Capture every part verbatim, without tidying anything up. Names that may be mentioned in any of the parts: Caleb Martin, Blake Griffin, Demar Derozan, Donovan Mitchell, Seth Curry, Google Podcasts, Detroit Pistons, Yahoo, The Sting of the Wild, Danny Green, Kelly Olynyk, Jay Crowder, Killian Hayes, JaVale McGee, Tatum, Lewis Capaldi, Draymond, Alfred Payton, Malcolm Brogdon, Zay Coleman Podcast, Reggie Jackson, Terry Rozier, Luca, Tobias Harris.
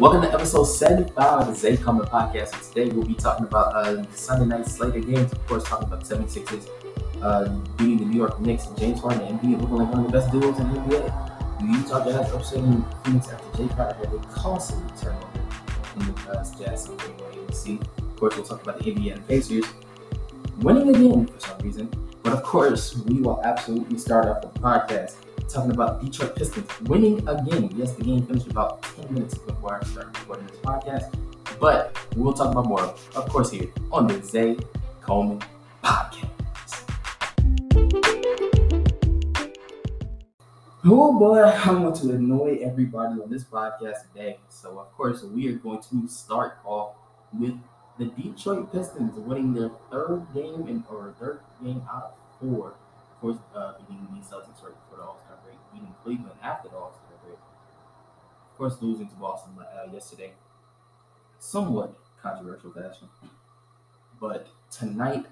Welcome to episode seventy-five of the Zay Coleman Podcast. And today we'll be talking about uh, the Sunday night slate of games. Of course, talking about seventy-sixers uh, beating the New York Knicks and James Harden and Embiid looking like one of the best duos in the N B A. The Utah Jazz upsetting Phoenix after Jay Crowder had a costly turnover in the uh, Jazz game on A B C. Of course, we'll talk about the Indiana Pacers winning again for some reason. But of course, we will absolutely start off the podcast talking about Detroit Pistons winning again. Yes, the game finished about ten minutes before I started recording this podcast, but we'll talk about more, of course, here on the Zay Coleman Podcast. Oh boy, I want to annoy everybody on this podcast today. So, of course, we are going to start off with the Detroit Pistons winning their third game in, or third game out of four. Of course, uh, beating the Celtics right before the All-Star break, beating Cleveland after the All-Star break. Of course, losing to Boston uh, yesterday. Somewhat controversial fashion. But tonight,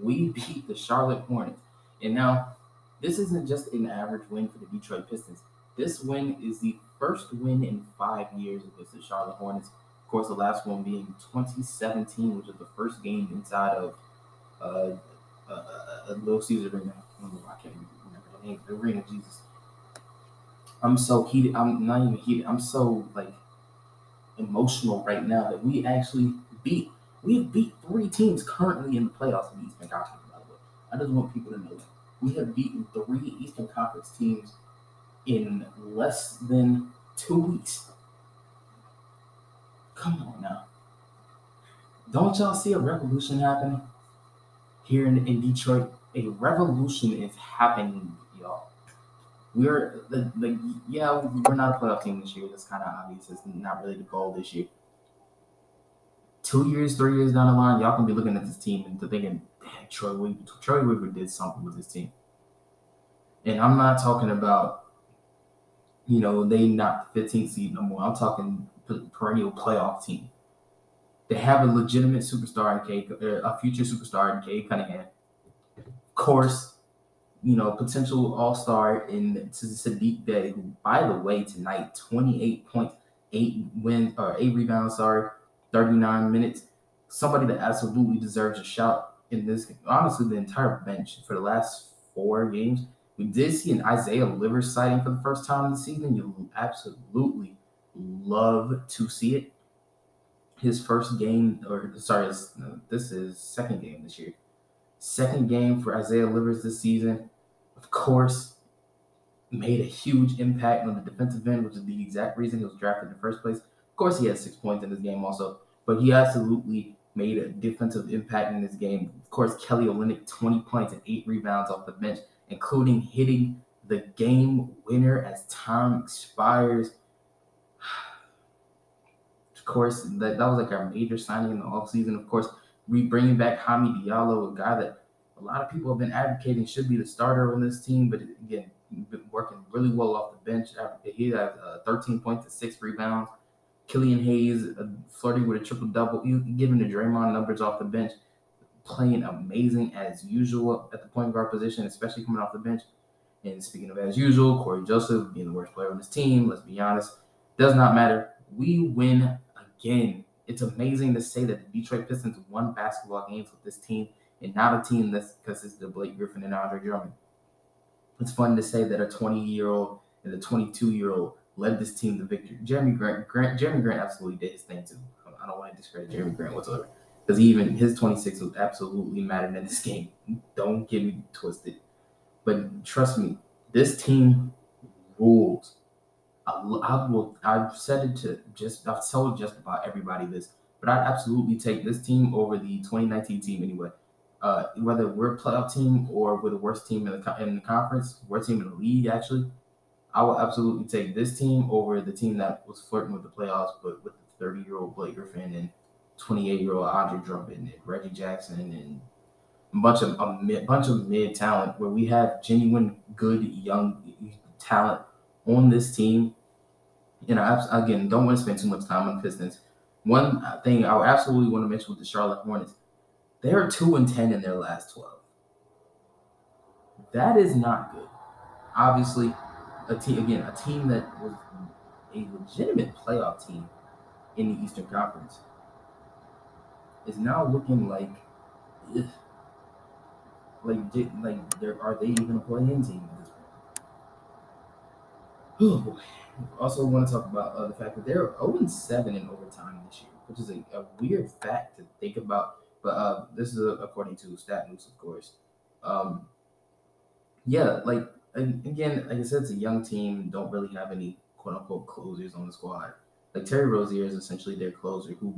we beat the Charlotte Hornets. And now, this isn't just an average win for the Detroit Pistons. This win is the first win in five years against the Charlotte Hornets. Of course, the last one being twenty seventeen, which was the first game inside of uh, uh, uh, Little Caesars Arena. I can't remember the name. The arena, Jesus. I'm so heated. I'm not even heated. I'm so like emotional right now that we actually beat. We've beat three teams currently in the playoffs in the Eastern Conference. By the way, I just want people to know that we have beaten three Eastern Conference teams in less than two weeks. Come on now. Don't y'all see a revolution happening here in, in Detroit? A revolution is happening, y'all. We're, the, the, yeah, we're not a playoff team this year. That's kind of obvious. It's not really the goal this year. Two years, three years down the line, y'all can be looking at this team and thinking, dang, Troy Weaver, Troy Weaver did something with this team. And I'm not talking about, you know, they not the fifteenth seed no more. I'm talking perennial playoff team. They have a legitimate superstar in K, a future superstar in K. Cunningham. Of course, you know, potential all-star in Sadiq Bey, who, by the way, tonight, twenty-eight point eight wins or eight rebounds, sorry, thirty-nine minutes. Somebody that absolutely deserves a shout in this game. Honestly, the entire bench for the last four games. We did see an Isaiah Livers sighting for the first time this season. You absolutely love to see it. His first game, or sorry, his, no, this is second game this year. Second game for Isaiah Livers this season. Of course, made a huge impact on the defensive end, which is the exact reason he was drafted in the first place. Of course, he had six points in this game also, but he absolutely made a defensive impact in this game. Of course, Kelly Olynyk, twenty points and eight rebounds off the bench, including hitting the game winner as time expires. Of course, that, that was like our major signing in the offseason. Of course, we bringing back Hami Diallo, a guy that a lot of people have been advocating should be the starter on this team, but again, been working really well off the bench. He has uh, thirteen points and six rebounds. Killian Hayes uh, flirting with a triple-double, giving the Draymond numbers off the bench, playing amazing as usual at the point guard position, especially coming off the bench. And speaking of as usual, Corey Joseph being the worst player on this team, let's be honest, does not matter. We win again. It's amazing to say that the Detroit Pistons won basketball games with this team and not a team that's because it's the Blake Griffin and Andre Drummond. It's fun to say that a twenty-year-old and a twenty-two-year-old led this team to victory. Jeremy Grant, Grant Jeremy Grant absolutely did his thing too. I don't want to discredit Jeremy Grant whatsoever because even his twenty-six was absolutely mattered in this game. Don't get me twisted. But trust me, this team rules. I, I will. I've said it to just. I've told just about everybody this, but I absolutely take this team over the twenty nineteen team anyway. Uh, whether we're a playoff team or we're the worst team in the in the conference, worst team in the league actually, I will absolutely take this team over the team that was flirting with the playoffs, but with the thirty-year-old Blake Griffin and twenty-eight-year-old Andre Drummond and Reggie Jackson and a bunch of a mid, bunch of mid talent where we have genuine good young talent on this team. And I, again, don't want to spend too much time on Pistons. One thing I absolutely want to mention with the Charlotte Hornets, they are two and ten in their last twelve. That is not good. Obviously, a team again, a team that was a legitimate playoff team in the Eastern Conference is now looking like, ugh, like, did, like, there, are they even a play-in team at this point? Oh boy. Also want to talk about uh, the fact that they're oh and seven in overtime this year, which is a, a weird fact to think about. But uh, this is a, according to StatLoose, of course. Um, yeah, like, and again, like I said, it's a young team. Don't really have any quote-unquote closers on the squad. Like, Terry Rozier is essentially their closer, who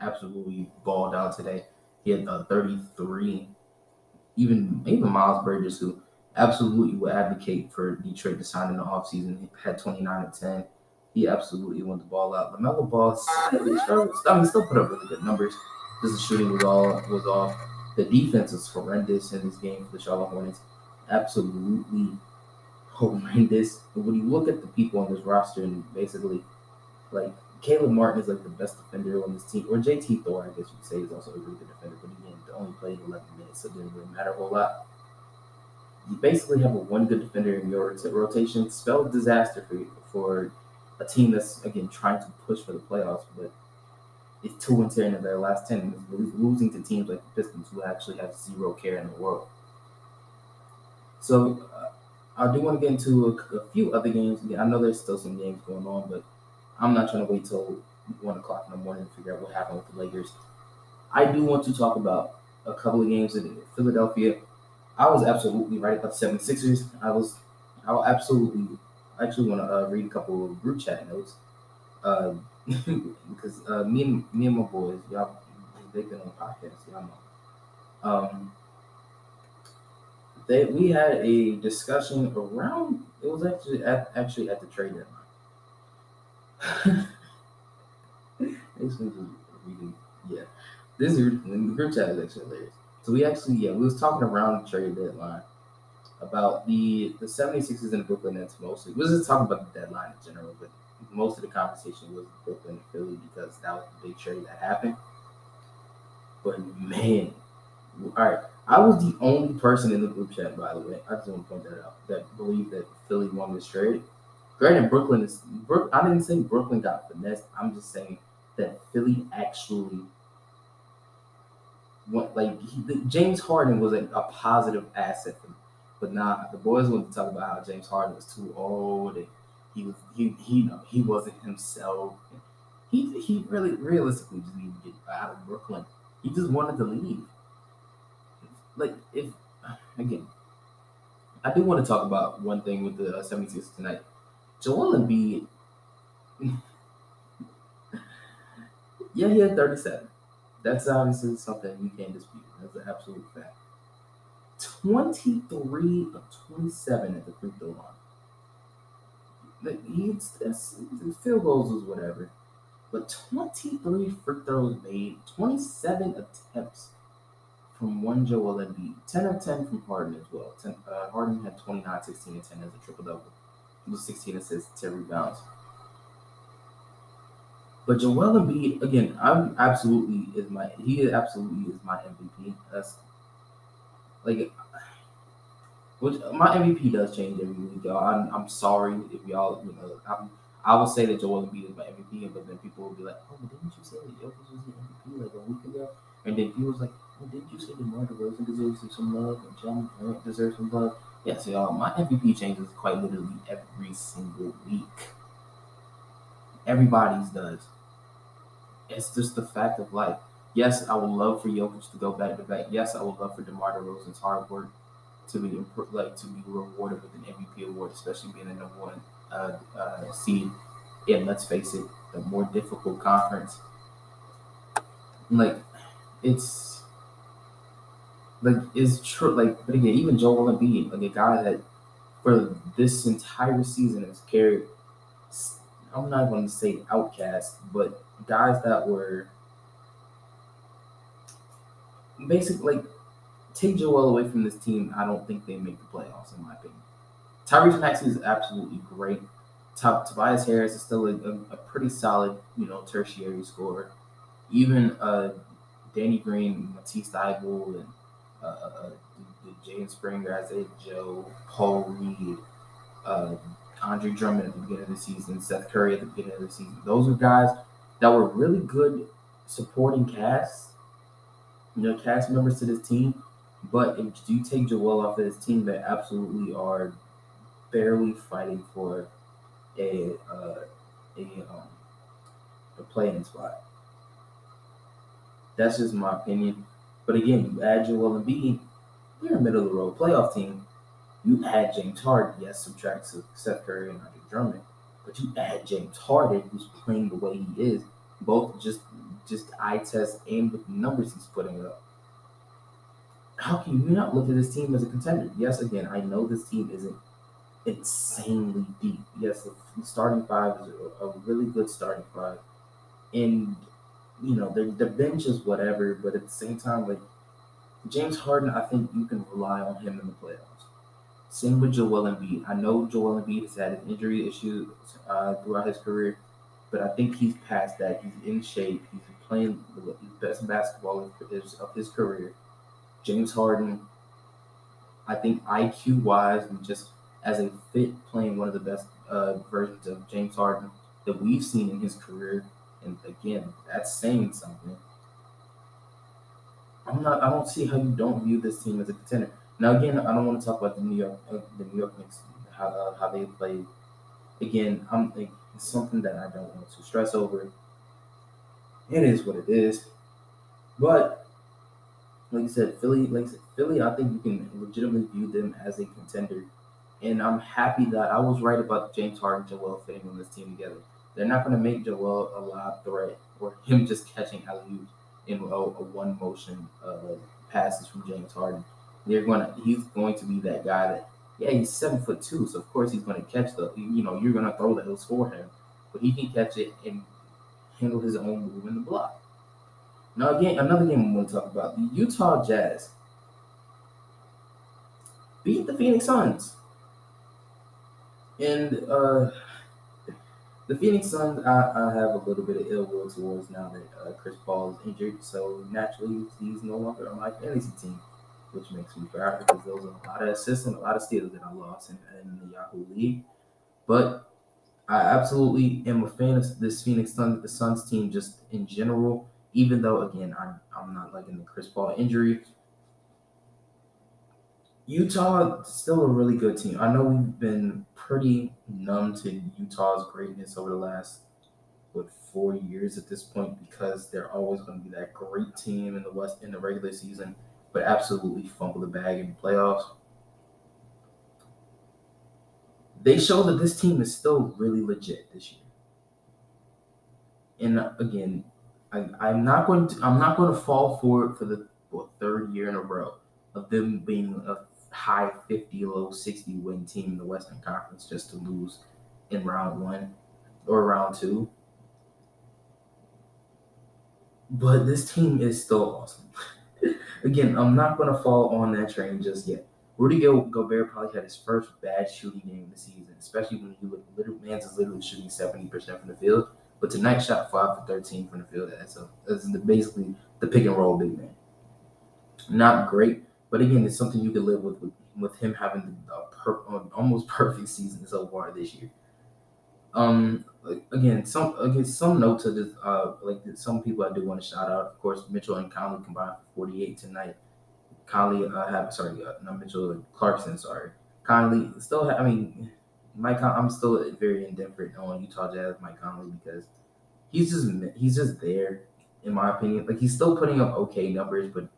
absolutely balled out today. He had uh, thirty-three. Even even Miles Bridges, who absolutely will advocate for Detroit to sign in the offseason, had twenty-nine and ten. He absolutely won the ball out. Lamelo Ball, I mean, still put up really good numbers. Just the shooting was all was off. The defense was horrendous in this game for the Charlotte Hornets. Absolutely horrendous. But when you look at the people on this roster, and basically, like, Caleb Martin is like the best defender on this team, or J T Thor, I guess you could say, is also a really good defender, but again, they only played eleven minutes, so it didn't really matter a whole lot. You basically have a one good defender in your rotation, spelled disaster for you, for a team that's, again, trying to push for the playoffs, but it's two and ten in their last ten, and it's losing to teams like the Pistons, who actually have zero care in the world. So uh, I do want to get into a, a few other games. I know there's still some games going on, but I'm not trying to wait till one o'clock in the morning to figure out what happened with the Lakers. I do want to talk about a couple of games in Philadelphia. I was absolutely right about the seventy-sixers. I was, I will absolutely, I actually want to uh, read a couple of group chat notes. Uh, because uh, me, and, me and my boys, y'all, they've been on podcasts, y'all know. Um, they, we had a discussion around, it was actually at, actually at the trade deadline. this was really, yeah. This is the group chat is actually hilarious. So we actually, yeah, we was talking around the trade deadline about the the seventy-sixers and the Brooklyn Nets mostly. We was just talking about the deadline in general, but most of the conversation was Brooklyn and Philly because that was the big trade that happened. But man, all right, I was the only person in the group chat, by the way. I just want to point that out, that believed that Philly won this trade. Granted, Brooklyn is. Brook, I didn't say Brooklyn got finessed. I'm just saying that Philly actually went, like, he, the, James Harden was a, a positive asset for them. But nah, the boys wanted to talk about how James Harden was too old and he was he he no, he wasn't himself. He he really realistically just needed to get out of Brooklyn. He just wanted to leave. Like, if again, I do want to talk about one thing with the uh, seventy-sixers tonight. Joel Embiid, yeah, he had thirty-seven. That's obviously something you can't dispute. That's an absolute fact. twenty-three of twenty-seven at the free throw line. He's, that's, the field goals was whatever. But twenty-three free throws made, twenty-seven attempts from one Joel Embiid. ten of ten from Harden as well. ten, uh, Harden had twenty-nine, sixteen, and ten as a triple-double. With sixteen assists, ten rebounds. But Joel Embiid, again, I'm absolutely is my he is absolutely is my M V P. That's like, which my M V P does change every week, y'all. I'm, I'm sorry if y'all, you know, I'm, I would say that Joel Embiid is my M V P, but then people will be like, oh, but didn't you say that Jokic was the M V P like a week ago? And then he was like, oh, didn't you say that DeMar DeRozan deserves some love and Jeremy Grant deserves some love? Yeah, so y'all, my M V P changes quite literally every single week. Everybody's does. It's just the fact of life. Yes, I would love for Jokic to go back to back. Yes, I would love for DeMar DeRozan's hard work to be like to be rewarded with an M V P award, especially being the number one uh, uh, seed. Yeah, let's face it, the more difficult conference. Like, it's. Like, it's true. Like, but again, even Joel Embiid, like a guy that for this entire season has carried, I'm not going to say outcast, but guys that were basically, like, take Joel away from this team, I don't think they make the playoffs, in my opinion. Tyrese Maxey is absolutely great. Top, Tobias Harris is still a, a pretty solid, you know, tertiary scorer. Even uh, Danny Green, Matisse Thybulle, and Uh, uh, the, the James Springer, Isaiah Joe, Paul Reed, uh, Andre Drummond at the beginning of the season, Seth Curry at the beginning of the season. Those are guys that were really good supporting cast, you know, cast members to this team. But if you take Joel off of this team, they absolutely are barely fighting for a uh, a, um, a play-in spot. That's just my opinion. But again, you add Joel Embiid, you're a middle-of-the-road playoff team. You add James Harden, yes, subtract Seth Curry and Andre Drummond, but you add James Harden, who's playing the way he is, both just just eye test and with the numbers he's putting up. How can you not look at this team as a contender? Yes, again, I know this team isn't insanely deep. Yes, the starting five is a, a really good starting five. And, you know, the, the bench is whatever, but at the same time, like, James Harden, I think you can rely on him in the playoffs. Same with Joel Embiid. I know Joel Embiid has had an injury issue uh, throughout his career, but I think he's past that. He's in shape. He's playing the best basketball of his, of his career. James Harden, I think I Q-wise and just as a fit, playing one of the best uh, versions of James Harden that we've seen in his career. And again, that's saying something. I'm not. I don't see how you don't view this team as a contender. Now, again, I don't want to talk about the New York, the New York Knicks, how uh, how they played. Again, I'm like, it's something that I don't want to stress over. It is what it is. But like I said, Philly, like I said, Philly, I think you can legitimately view them as a contender. And I'm happy that I was right about James Harden and Joel fitting on this team together. They're not going to make Joel a live threat or him just catching alley-oops in a, a one motion uh, passes from James Harden. They're going to, he's going to be that guy that, yeah, he's seven foot two, so of course he's going to catch the, you know, you're going to throw the hills for him, but he can catch it and handle his own move in the block. Now, again, another game I'm going to talk about, the Utah Jazz beat the Phoenix Suns. And uh, the Phoenix Suns, I, I have a little bit of ill will towards now that uh, Chris Paul is injured. So naturally, he's no longer on my fantasy team, which makes me proud because there was a lot of assists and a lot of steals that I lost in, in the Yahoo League. But I absolutely am a fan of this Phoenix Suns, the Suns team just in general, even though, again, I'm, I'm not liking the Chris Paul injury. Utah still a really good team. I know we've been pretty numb to Utah's greatness over the last, what, four years at this point because they're always going to be that great team in the West in the regular season, but absolutely fumble the bag in the playoffs. They show that this team is still really legit this year. And again, I, I'm not going to I'm not going to fall for it for the well, third year in a row of them being a high fifty, low sixty win team in the Western Conference just to lose in round one or round two. But this team is still awesome. Again, I'm not going to fall on that train just yet. Rudy Gobert probably had his first bad shooting game of the season, especially when he was literally, man's is literally shooting seventy percent from the field. But tonight, shot five for thirteen from the field. That's, a, that's basically the pick and roll big man. Not great, but again, it's something you can live with with, with him having a per, almost perfect season so far this year. Um, again, some again some notes of this, uh, like some people I do want to shout out. Of course, Mitchell and Conley combined for forty-eight tonight. Conley, uh, have sorry, uh, not Mitchell Clarkson, sorry. Conley still, ha- I mean, Mike, Con- I'm still very indifferent on Utah Jazz Mike Conley because he's just he's just there in my opinion. Like he's still putting up okay numbers, but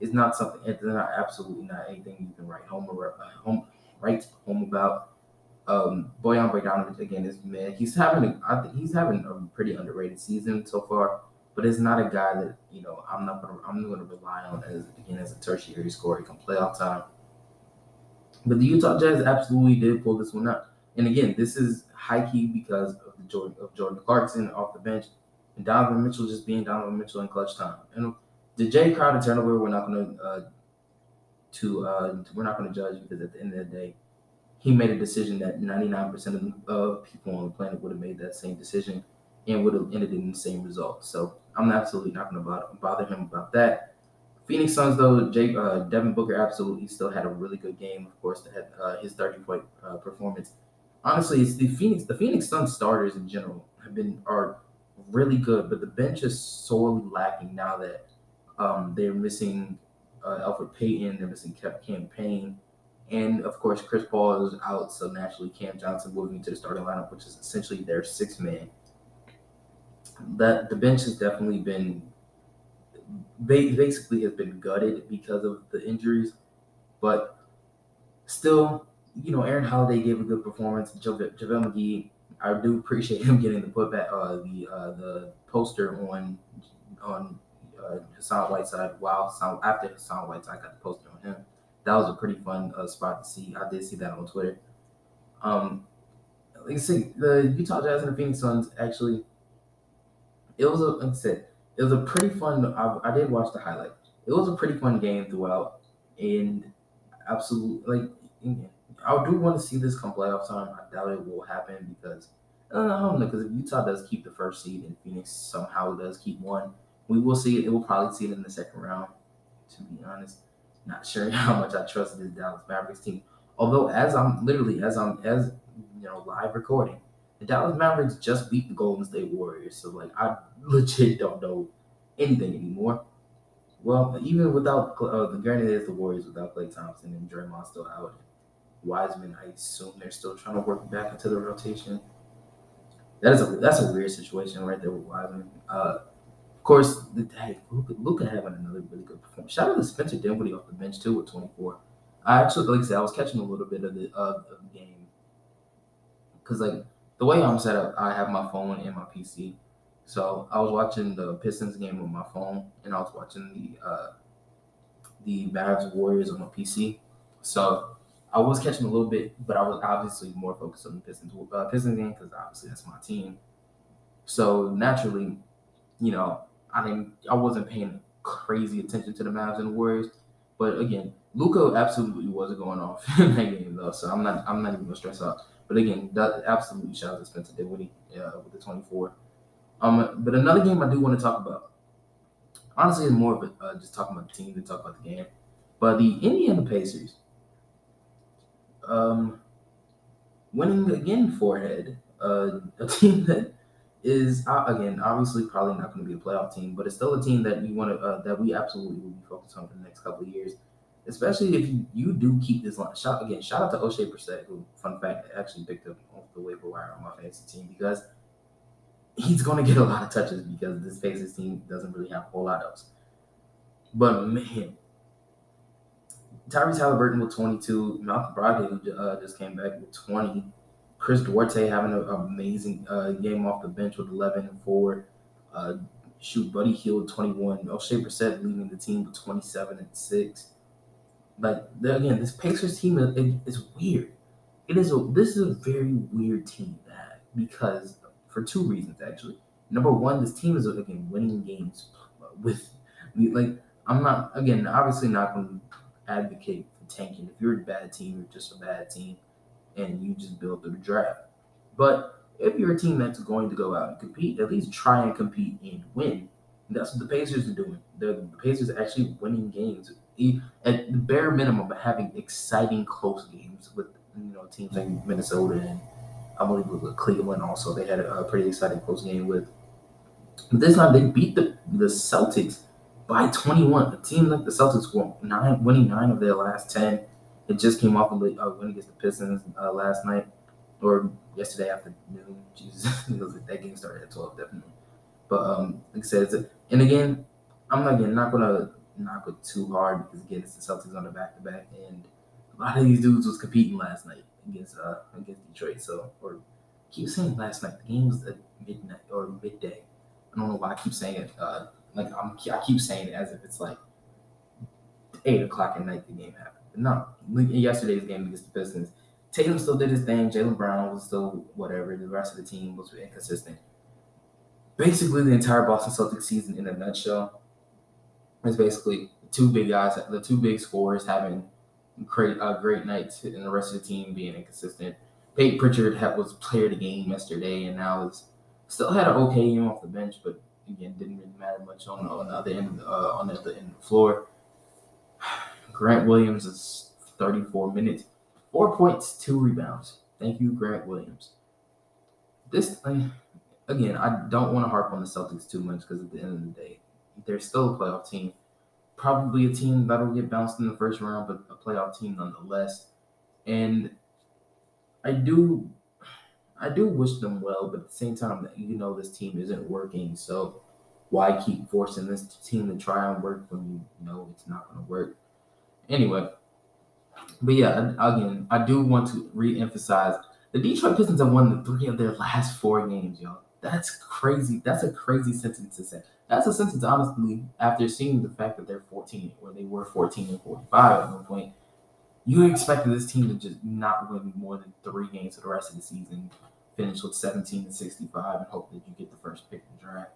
it's not something. It's not absolutely not anything you can write home or uh, home write home about. Um, Bojan Bogdanovic again is man. He's having a, I think he's having a pretty underrated season so far, but it's not a guy that you know I'm not gonna I'm gonna rely on as again as a tertiary scorer. He can play all time. But the Utah Jazz absolutely did pull this one out. And again, this is high key because of the Jordan of Jordan Clarkson off the bench and Donovan Mitchell just being Donovan Mitchell in clutch time. And the Jay Crowder turnover, we're not going uh, to uh, we're not going to judge because at the end of the day, he made a decision that ninety-nine percent of people on the planet would have made that same decision and would have ended in the same result. So I'm absolutely not going to bother him about that. Phoenix Suns, though, Jay, uh, Devin Booker absolutely still had a really good game. Of course, that had, uh, his thirty-point uh, performance honestly, it's the Phoenix. The Phoenix Suns starters in general have been are really good, but the bench is sorely lacking now that um, they're missing uh, Alfred Payton, they're missing Cam Payne, and of course Chris Paul is out, so naturally Cam Johnson moving into the starting lineup, which is essentially their sixth man. That the bench has definitely been basically has been gutted because of the injuries, but still, you know, Aaron Holiday gave a good performance. Ja- JaVale McGee, I do appreciate him getting the putback, uh, the uh, the poster on on uh, Hassan Whiteside. Wow, Hassan, after Hassan Whiteside got the poster on him, that was a pretty fun uh, spot to see. I did see that on Twitter. Um, like I said, the Utah Jazz and the Phoenix Suns actually. It was a like I said, it was a pretty fun. I, I did watch the highlight. It was a pretty fun game throughout, and absolutely like I do want to see this come playoff time. I doubt it will happen because I don't know because if Utah does keep the first seed and Phoenix somehow does keep one, we will see it. It will probably see it in the second round. To be honest, not sure how much I trust this Dallas Mavericks team. Although as I'm literally as I'm as you know live recording. The Dallas Mavericks just beat the Golden State Warriors, so, like, I legit don't know anything anymore. Well, even without uh, – granted, it's the Warriors without Klay Thompson and Draymond still out. Wiseman, I assume they're still trying to work back into the rotation. That is a, that's a weird situation right there with Wiseman. Uh, of course, the, hey, Luka, Luka having another really good performance. Shout out to Spencer Dinwiddie off the bench, too, with twenty-four. I actually – like I said, I was catching a little bit of the, uh, of the game because, like – the way I'm set up, I have my phone and my P C. So I was watching the Pistons game on my phone, and I was watching the uh, the Mavs Warriors on my P C. So I was catching a little bit, but I was obviously more focused on the Pistons uh, Pistons game because obviously that's my team. So naturally, you know, I didn't, I wasn't paying crazy attention to the Mavs and the Warriors. But again, Luka absolutely wasn't going off in that game though, so I'm not I'm not even gonna stress out. But again, that absolutely shout out to Spencer Dinwiddie uh, with the twenty-four. Um, but another game I do want to talk about, honestly, is more of a, uh, just talking about the team than talking about the game. But the Indiana Pacers, um, winning again four-head, uh, a team that is uh, again obviously probably not going to be a playoff team, but it's still a team that you want to uh, that we absolutely will be focused on for the next couple of years. Especially if you, you do keep this line. Shout, again, shout out to O'Shea Brissett, who, fun fact, actually picked up off the waiver wire on my fantasy team because he's going to get a lot of touches because this Pacers team doesn't really have a whole lot else. But, man, Tyrese Halliburton with twenty-two, Malcolm Brogdon, who uh, just came back with twenty, Chris Duarte having an amazing uh, game off the bench with eleven and four, uh, shoot, Buddy Hield with twenty-one, O'Shea Brissett leading the team with twenty-seven and six. Like, again, this Pacers team is, is weird. It is a, this is a very weird team to have because for two reasons, actually. Number one, this team is, again, winning games with, like, I'm not, again, obviously not going to advocate for tanking. If you're a bad team, you're just a bad team, and you just build through the draft. But if you're a team that's going to go out and compete, at least try and compete and win. That's what the Pacers are doing. They're, the Pacers are actually winning games. At the bare minimum, but having exciting close games with you know teams like Minnesota and I believe with Cleveland also they had a, a pretty exciting close game with. But this time they beat the, the Celtics by twenty-one. A team like the Celtics won nine, winning nine of their last ten. It just came off of a win against the Pistons uh, last night or yesterday afternoon. Jesus, that game started at twelve definitely. But um, like I said, it's a, and again, I'm not again not gonna. knock it too hard because again it's the Celtics on the back to back and a lot of these dudes was competing last night against uh against Detroit. So or I keep saying last night the game was at midnight or midday. I don't know why I keep saying it. Uh, like I'm I keep saying it as if it's like eight o'clock at night the game happened. But no, yesterday's game against the Pistons, Tatum still did his thing. Jaylen Brown was still whatever. The rest of the team was inconsistent. Basically, the entire Boston Celtics season in a nutshell. It's basically two big guys, the two big scorers having great uh, great nights, and the rest of the team being inconsistent. Peyton Pritchard had, was player of the game yesterday, and now is still had an okay game off the bench, but again didn't really matter much on, on the other end uh, on the other end of the floor. Grant Williams is thirty-four minutes, four points, two rebounds. Thank you, Grant Williams. This thing, again, I don't want to harp on the Celtics too much because at the end of the day, they're still a playoff team. Probably a team that'll get bounced in the first round, but a playoff team nonetheless. And I do I do wish them well, but at the same time, you know this team isn't working, so why keep forcing this team to try and work when you know it's not going to work? Anyway, but yeah, again, I do want to reemphasize the Detroit Pistons have won the three of their last four games, y'all. That's crazy. That's a crazy sentence to say. That's a sentence, honestly, after seeing the fact that they're fourteen, or they were fourteen and forty-five at one point. You expected this team to just not win more than three games for the rest of the season, finish with seventeen and sixty-five, and hope that you get the first pick in the draft.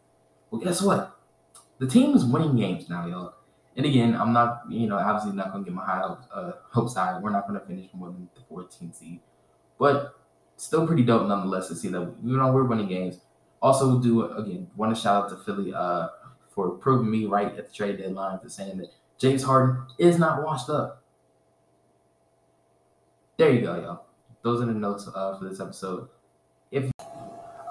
Well, guess what? The team is winning games now, y'all. And again, I'm not, you know, obviously not going to get my high hopes, uh, hopes high. We're not going to finish more than the fourteenth seed. But still pretty dope nonetheless to see that, you know, we're winning games. Also do, again, want to shout out to Philly uh, for proving me right at the trade deadline for saying that James Harden is not washed up. There you go, y'all. Those are the notes uh, for this episode. If All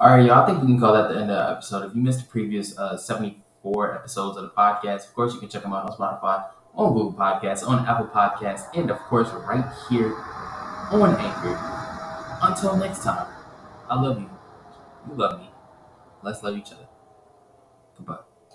right, y'all, I think we can call that the end of the episode. If you missed the previous uh, seventy-four episodes of the podcast, of course, you can check them out on Spotify, on Google Podcasts, on Apple Podcasts, and, of course, right here on Anchor. Until next time, I love you. You love me. Let's love each other. Goodbye.